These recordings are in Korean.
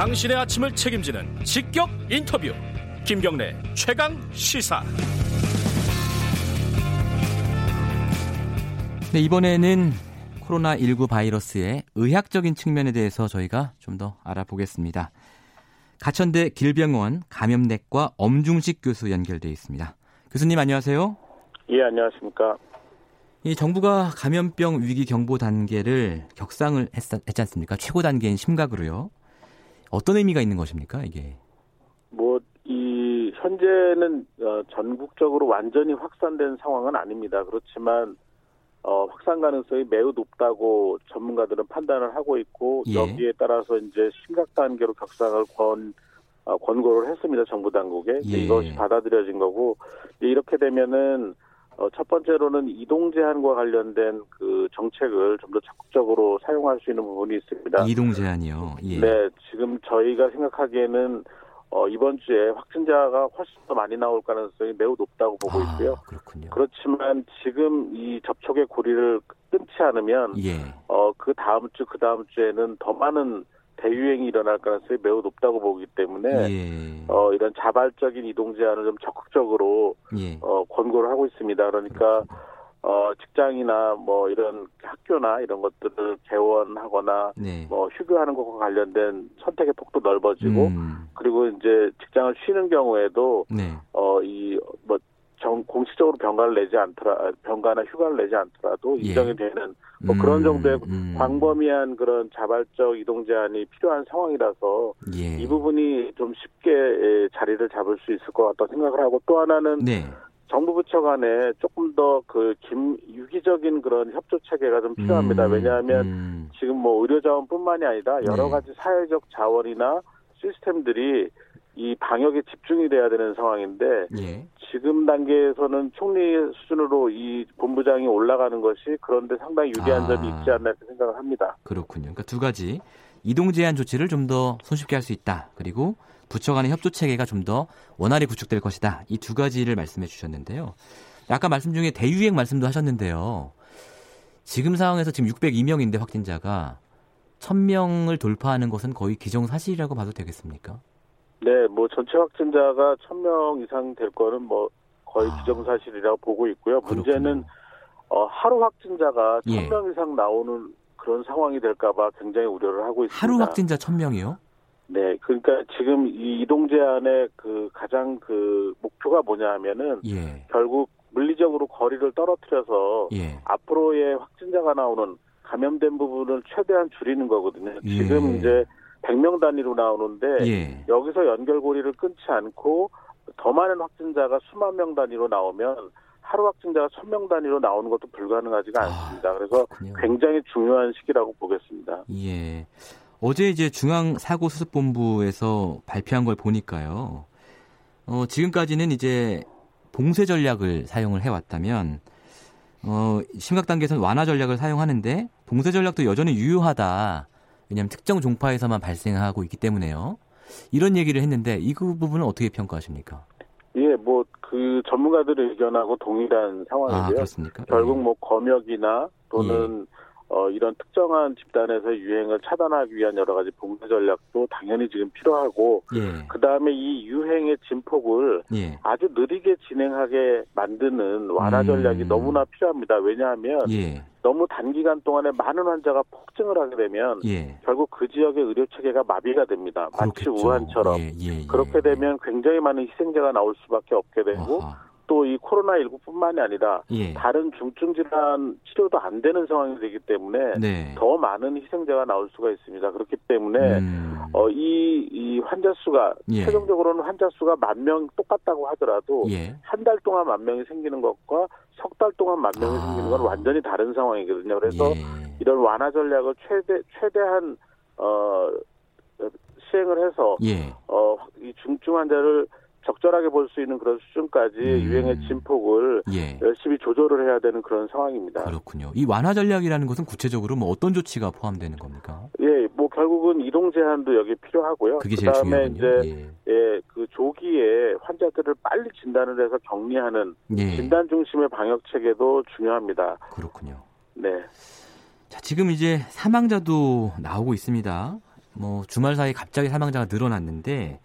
당신의 아침을 책임지는 직격 인터뷰 김경래 최강 시사. 네, 이번에는 코로나19 바이러스의 의학적인 측면에 대해서 저희가 좀 더 알아보겠습니다. 가천대 길병원 감염내과 엄중식 교수 연결되어 있습니다. 교수님 안녕하세요. 예, 안녕하십니까. 이 정부가 감염병 위기 경보 단계를 격상을 했지 않습니까? 최고 단계인 심각으로요. 어떤 의미가 있는 것입니까, 이게? 현재는 전국적으로 완전히 확산된 상황은 아닙니다. 그렇지만 확산 가능성이 매우 높다고 전문가들은 판단을 하고 있고, 예. 여기에 따라서 이제 심각 단계로 격상을 권고를 했습니다. 정부 당국에. 예. 이것이 받아들여진 거고, 이렇게 되면은 첫 번째로는 이동 제한과 관련된 그 정책을 좀 더 적극적으로 사용할 수 있는 부분이 있습니다. 이동 제한이요? 예. 네, 지금 저희가 생각하기에는 이번 주에 확진자가 훨씬 더 많이 나올 가능성이 매우 높다고 보고 있고요. 그렇군요. 그렇지만 지금 이 접촉의 고리를 끊지 않으면, 예. 그 다음 주에는 더 많은 대유행이 일어날 가능성이 매우 높다고 보기 때문에, 예. 이런 자발적인 이동 제한을 좀 적극적으로, 예. 권고를 하고 있습니다. 그러니까 직장이나 뭐 이런 학교나 이런 것들을 개원하거나, 네. 휴교하는 것과 관련된 선택의 폭도 넓어지고, 그리고 이제 직장을 쉬는 경우에도, 네. 공식적으로 병가나 휴가를 내지 않더라도 인정이, 예. 되는 뭐 그런 정도의 광범위한 그런 자발적 이동 제한이 필요한 상황이라서, 예. 이 부분이 좀 쉽게 자리를 잡을 수 있을 것 같다 생각을 하고, 또 하나는, 네. 정부 부처 간에 조금 더 유기적인 그런 협조 체계가 좀 필요합니다. 왜냐하면 지금 뭐 의료 자원뿐만이 아니라 여러, 네. 가지 사회적 자원이나 시스템들이 이 방역에 집중이 돼야 되는 상황인데, 예. 지금 단계에서는 총리 수준으로 이 본부장이 올라가는 것이 그런데 상당히 유리한 점이 있지 않나 생각을 합니다. 그렇군요. 그러니까 두 가지. 이동 제한 조치를 좀 더 손쉽게 할 수 있다. 그리고 부처 간의 협조 체계가 좀 더 원활히 구축될 것이다. 이 두 가지를 말씀해 주셨는데요. 아까 말씀 중에 대유행 말씀도 하셨는데요. 지금 상황에서 지금 602명인데 확진자가 1,000명을 돌파하는 것은 거의 기정사실이라고 봐도 되겠습니까? 네, 뭐 전체 확진자가 1,000명 이상 될 거는 뭐 거의 기정사실이라고 보고 있고요. 문제는 하루 확진자가 1,000명, 예. 이상 나오는 그런 상황이 될까 봐 굉장히 우려를 하고 있습니다. 하루 확진자 1,000명이요? 네, 그러니까 지금 이 이동 제한의 가장 목표가 뭐냐 하면은, 예. 결국 물리적으로 거리를 떨어뜨려서, 예. 앞으로의 확진자가 나오는 감염된 부분을 최대한 줄이는 거거든요. 예. 지금 이제 100명 단위로 나오는데, 예. 여기서 연결고리를 끊지 않고 더 많은 확진자가 수만 명 단위로 나오면 하루 확진자가 1,000명 단위로 나오는 것도 불가능하지가 않습니다. 그래서 그렇군요. 굉장히 중요한 시기라고 보겠습니다. 예. 어제 이제 중앙사고수습본부에서 발표한 걸 보니까요. 지금까지는 이제 봉쇄 전략을 사용을 해왔다면, 심각 단계에서는 완화 전략을 사용하는데 봉쇄 전략도 여전히 유효하다. 왜냐하면 특정 종파에서만 발생하고 있기 때문에요. 이런 얘기를 했는데 이 부분은 어떻게 평가하십니까? 예, 뭐 전문가들의 의견하고 동일한 상황이고요. 그렇습니까? 결국 예. 뭐 검역이나 또는, 예. 이런 특정한 집단에서 유행을 차단하기 위한 여러 가지 봉쇄 전략도 당연히 지금 필요하고, 예. 그 다음에 이 유행의 진폭을, 예. 아주 느리게 진행하게 만드는 완화 전략이 너무나 필요합니다. 왜냐하면, 예. 너무 단기간 동안에 많은 환자가 폭증을 하게 되면, 예. 결국 그 지역의 의료 체계가 마비가 됩니다. 그렇겠죠. 마치 우한처럼. 예, 예, 예, 그렇게 되면 굉장히 많은 희생자가 나올 수밖에 없게 되고, 또 이 코로나19뿐만이 아니라, 예. 다른 중증질환 치료도 안 되는 상황이 되기 때문에, 네. 더 많은 희생자가 나올 수가 있습니다. 그렇기 때문에 이 환자 수가, 예. 최종적으로는 환자 수가 1만 명 똑같다고 하더라도, 예. 한 달 동안 1만 명이 생기는 것과 석 달 동안 1만 명이 생기는 건 완전히 다른 상황이거든요. 그래서, 예. 이런 완화 전략을 최대한 시행을 해서, 예. 이 중증 환자를 적절하게 볼 수 있는 그런 수준까지 유행의 진폭을, 예. 열심히 조절을 해야 되는 그런 상황입니다. 그렇군요. 이 완화 전략이라는 것은 구체적으로 뭐 어떤 조치가 포함되는 겁니까? 예, 뭐 결국은 이동 제한도 여기 필요하고요. 그게 제일 중요하군요. 그다음에 이제, 예, 그 조기에 환자들을 빨리 진단을 해서 격리하는, 예. 진단 중심의 방역 체계도 중요합니다. 그렇군요. 네. 자, 지금 이제 사망자도 나오고 있습니다. 뭐 주말 사이 갑자기 사망자가 늘어났는데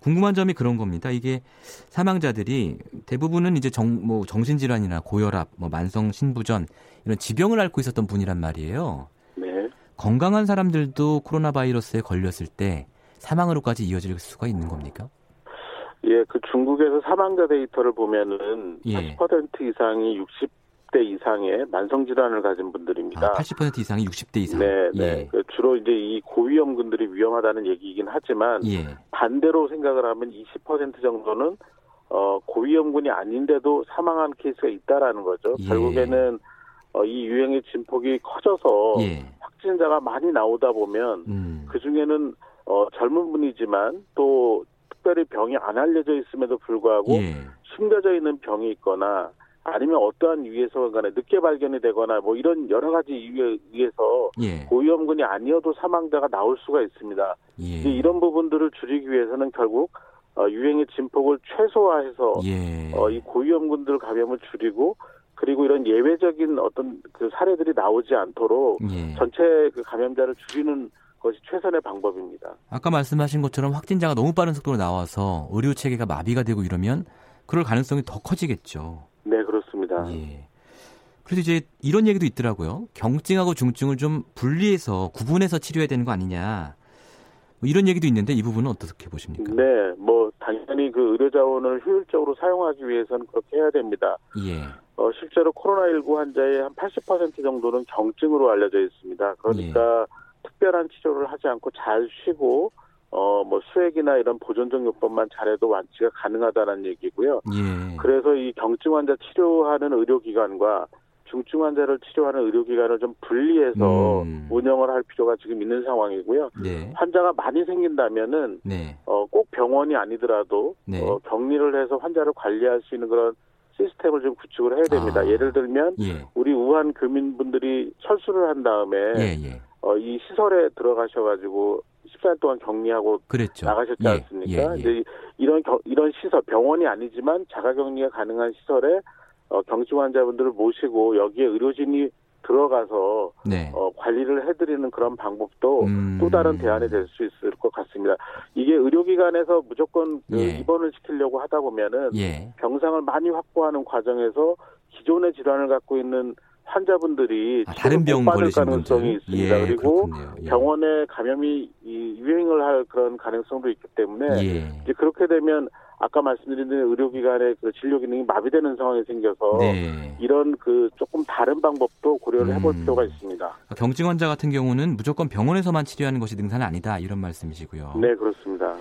궁금한 점이 그런 겁니다. 이게 사망자들이 대부분은 이제 뭐 정신질환이나 고혈압, 뭐 만성 신부전 이런 지병을 앓고 있었던 분이란 말이에요. 네. 건강한 사람들도 코로나 바이러스에 걸렸을 때 사망으로까지 이어질 수가 있는 겁니까? 예, 그 중국에서 사망자 데이터를 보면은 80% 이상이 60대 이상의 만성 질환을 가진 분들입니다. 아, 80% 이상이 60대 이상. 네, 네. 예. 주로 이제 이 고위험군들이 위험하다는 얘기이긴 하지만 반대로 생각을 하면 20% 정도는 고위험군이 아닌데도 사망한 케이스가 있다라는 거죠. 결국에는 이 유행의 진폭이 커져서 확진자가 많이 나오다 보면 그 중에는 젊은 분이지만 또 특별히 병이 안 알려져 있음에도 불구하고 숨겨져 있는 병이 있거나 아니면 어떠한 이유에서 간에 늦게 발견이 되거나 뭐 이런 여러 가지 이유에 의해서 고위험군이 아니어도 사망자가 나올 수가 있습니다. 이런 부분들을 줄이기 위해서는 결국 유행의 진폭을 최소화해서 이 고위험군들 감염을 줄이고 그리고 이런 예외적인 어떤 그 사례들이 나오지 않도록 전체 그 감염자를 줄이는 것이 최선의 방법입니다. 아까 말씀하신 것처럼 확진자가 너무 빠른 속도로 나와서 의료 체계가 마비가 되고 이러면 그럴 가능성이 더 커지겠죠. 네, 그렇습니다. 예. 그래서 이제 이런 얘기도 있더라고요. 경증하고 중증을 좀 분리해서 구분해서 치료해야 되는 거 아니냐. 뭐 이런 얘기도 있는데 이 부분은 어떻게 보십니까? 네, 뭐 당연히 그 의료 자원을 효율적으로 사용하기 위해서는 그렇게 해야 됩니다. 예. 실제로 코로나19 환자의 한 80% 정도는 경증으로 알려져 있습니다. 그러니까 특별한 치료를 하지 않고 잘 쉬고 뭐 수액이나 이런 보존적 요법만 잘해도 완치가 가능하다는 얘기고요. 그래서 이 경증 환자 치료하는 의료기관과 중증 환자를 치료하는 의료기관을 좀 분리해서 운영을 할 필요가 지금 있는 상황이고요. 환자가 많이 생긴다면은 꼭 병원이 아니더라도 격리를 해서 환자를 관리할 수 있는 그런 시스템을 좀 구축을 해야 됩니다. 예를 들면 우리 우한 교민분들이 철수를 한 다음에 이 시설에 들어가셔가지고 14일 동안 격리하고 그랬죠. 나가셨지 않습니까? 이제 이런 시설, 병원이 아니지만 자가격리가 가능한 시설에 경증 환자분들을 모시고 여기에 의료진이 들어가서 관리를 해드리는 그런 방법도 또 다른 대안이 될 수 있을 것 같습니다. 이게 의료기관에서 무조건 입원을 시키려고 하다 보면은 병상을 많이 확보하는 과정에서 기존의 질환을 갖고 있는 환자분들이 다른 병 걸릴 가능성이 있습니다. 그리고 병원에 감염이 유행을 할 그런 가능성도 있기 때문에 이제 그렇게 되면 아까 말씀드린 의료기관의 그 진료 기능이 마비되는 상황이 생겨서 이런 그 조금 다른 방법도 고려를 해볼 필요가 있습니다. 경증 환자 같은 경우는 무조건 병원에서만 치료하는 것이 능사는 아니다 이런 말씀이시고요. 네, 그렇습니다.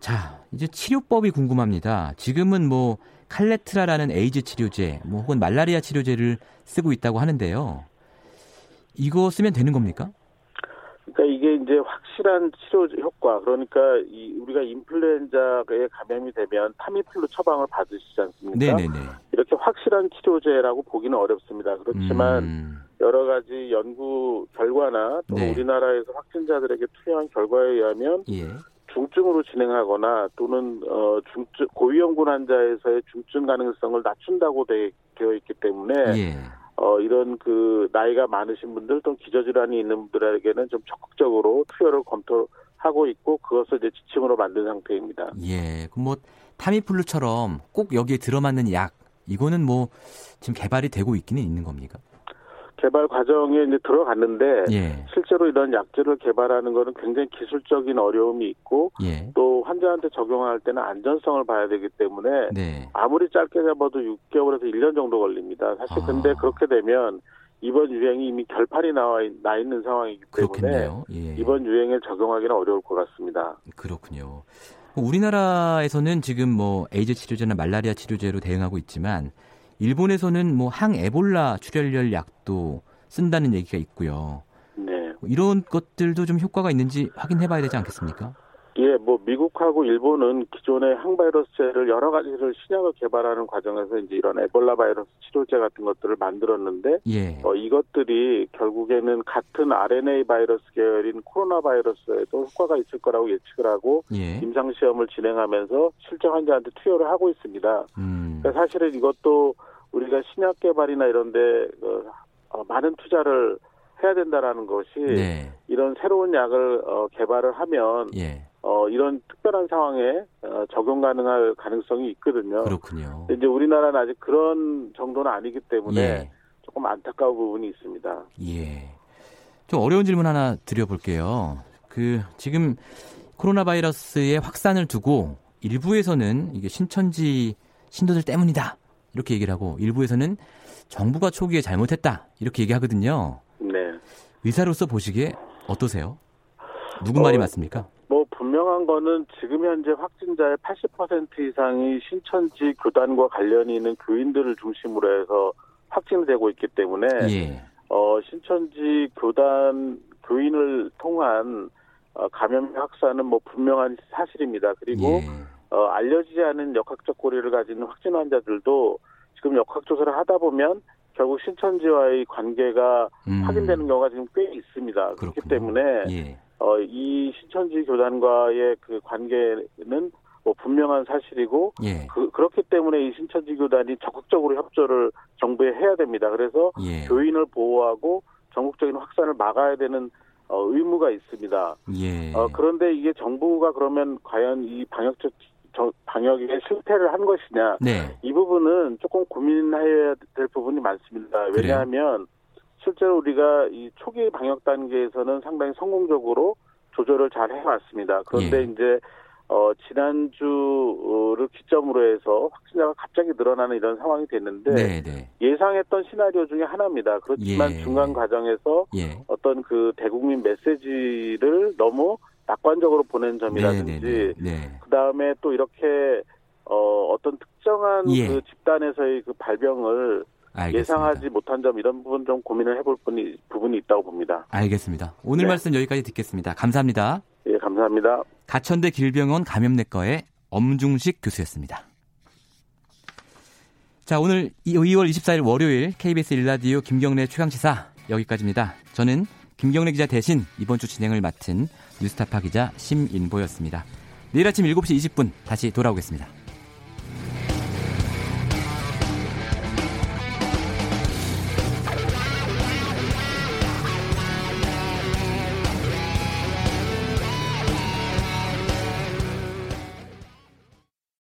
자, 이제 치료법이 궁금합니다. 지금은 뭐 칼레트라라는 에이즈 치료제, 뭐 혹은 말라리아 치료제를 쓰고 있다고 하는데요. 이거 쓰면 되는 겁니까? 그러니까 이게 이제 확실한 치료 효과, 그러니까 우리가 인플루엔자에 감염이 되면 타미플루 처방을 받으시지 않습니까? 네네네. 이렇게 확실한 치료제라고 보기는 어렵습니다. 그렇지만 여러 가지 연구 결과나 또 우리나라에서 확진자들에게 투여한 결과에 의하면 중증으로 진행하거나 또는 중증 고위험군 환자에서의 중증 가능성을 낮춘다고 되어 있기 때문에 이런 그 나이가 많으신 분들 또는 기저질환이 있는 분들에게는 좀 적극적으로 투여를 검토하고 있고 그것을 이제 지침으로 만든 상태입니다. 예, 그럼 뭐 타미플루처럼 꼭 여기에 들어맞는 약 이거는 뭐 지금 개발이 되고 있기는 있는 겁니까? 개발 과정에 이제 들어갔는데 실제로 이런 약제를 개발하는 것은 굉장히 기술적인 어려움이 있고 또 환자한테 적용할 때는 안전성을 봐야 되기 때문에 아무리 짧게 잡아도 6개월에서 1년 정도 걸립니다. 사실 근데 그렇게 되면 이번 유행이 이미 결판이 나 있는 상황이기 때문에 이번 유행에 적용하기는 어려울 것 같습니다. 그렇군요. 우리나라에서는 지금 뭐 에이즈 치료제나 말라리아 치료제로 대응하고 있지만 일본에서는 뭐 항에볼라 출혈열 약도 쓴다는 얘기가 있고요. 네. 이런 것들도 좀 효과가 있는지 확인해봐야 되지 않겠습니까? 예, 뭐 미국하고 일본은 기존의 항바이러스제를 여러 가지를 신약을 개발하는 과정에서 이제 이런 에볼라 바이러스 치료제 같은 것들을 만들었는데 이것들이 결국에는 같은 RNA 바이러스 계열인 코로나 바이러스에도 효과가 있을 거라고 예측을 하고 임상 시험을 진행하면서 실제 환자한테 투여를 하고 있습니다. 그러니까 사실은 이것도 우리가 신약 개발이나 이런데 많은 투자를 해야 된다라는 것이 네. 이런 새로운 약을 개발을 하면 예. 이런 특별한 상황에 적용 가능할 가능성이 있거든요. 그렇군요. 이제 우리나라는 아직 그런 정도는 아니기 때문에 예. 조금 안타까운 부분이 있습니다. 예. 좀 어려운 질문 하나 드려볼게요. 지금 코로나 바이러스의 확산을 두고 일부에서는 이게 신천지 신도들 때문이다 이렇게 얘기를 하고 일부에서는 정부가 초기에 잘못했다 이렇게 얘기하거든요. 네. 의사로서 보시기에 어떠세요? 누구 말이 맞습니까? 뭐 분명한 거는 지금 현재 확진자의 80% 이상이 신천지 교단과 관련이 있는 교인들을 중심으로 해서 확진되고 있기 때문에 예. 신천지 교단 교인을 통한 감염 확산은 뭐 분명한 사실입니다. 그리고 예. 알려지지 않은 역학적 고리를 가진 확진 환자들도 지금 역학조사를 하다 보면 결국 신천지와의 관계가 확인되는 경우가 지금 꽤 있습니다. 그렇군요. 그렇기 때문에 예. 이 신천지 교단과의 그 관계는 뭐 분명한 사실이고 예. 그렇기 때문에 이 신천지 교단이 적극적으로 협조를 정부에 해야 됩니다. 그래서 예. 교인을 보호하고 전국적인 확산을 막아야 되는 의무가 있습니다. 예. 그런데 이게 정부가 그러면 과연 이 방역에 실패를 한 것이냐 네. 이 부분은 조금 고민해야 될 부분이 많습니다. 왜냐하면 그래요? 실제로 우리가 이 초기 방역 단계에서는 상당히 성공적으로 조절을 잘 해왔습니다. 그런데 예. 이제 지난주를 기점으로 해서 확진자가 갑자기 늘어나는 이런 상황이 됐는데 네네. 예상했던 시나리오 중에 하나입니다. 그렇지만 예. 중간 과정에서 예. 어떤 그 대국민 메시지를 너무 낙관적으로 보낸 점이라든지 네네. 그다음에 또 이렇게 어떤 특정한 예. 그 집단에서의 그 발병을 알겠습니다. 예상하지 못한 점 이런 부분 좀 고민을 해볼 부분이 있다고 봅니다. 알겠습니다. 오늘 네. 말씀 여기까지 듣겠습니다. 감사합니다. 예, 감사합니다. 가천대 길병원 감염내과의 엄중식 교수였습니다. 자, 오늘 2월 24일 월요일 KBS 1라디오 김경래 최강시사 여기까지입니다. 저는 김경래 기자 대신 이번 주 진행을 맡은 뉴스타파 기자 심인보였습니다. 내일 아침 7시 20분 다시 돌아오겠습니다.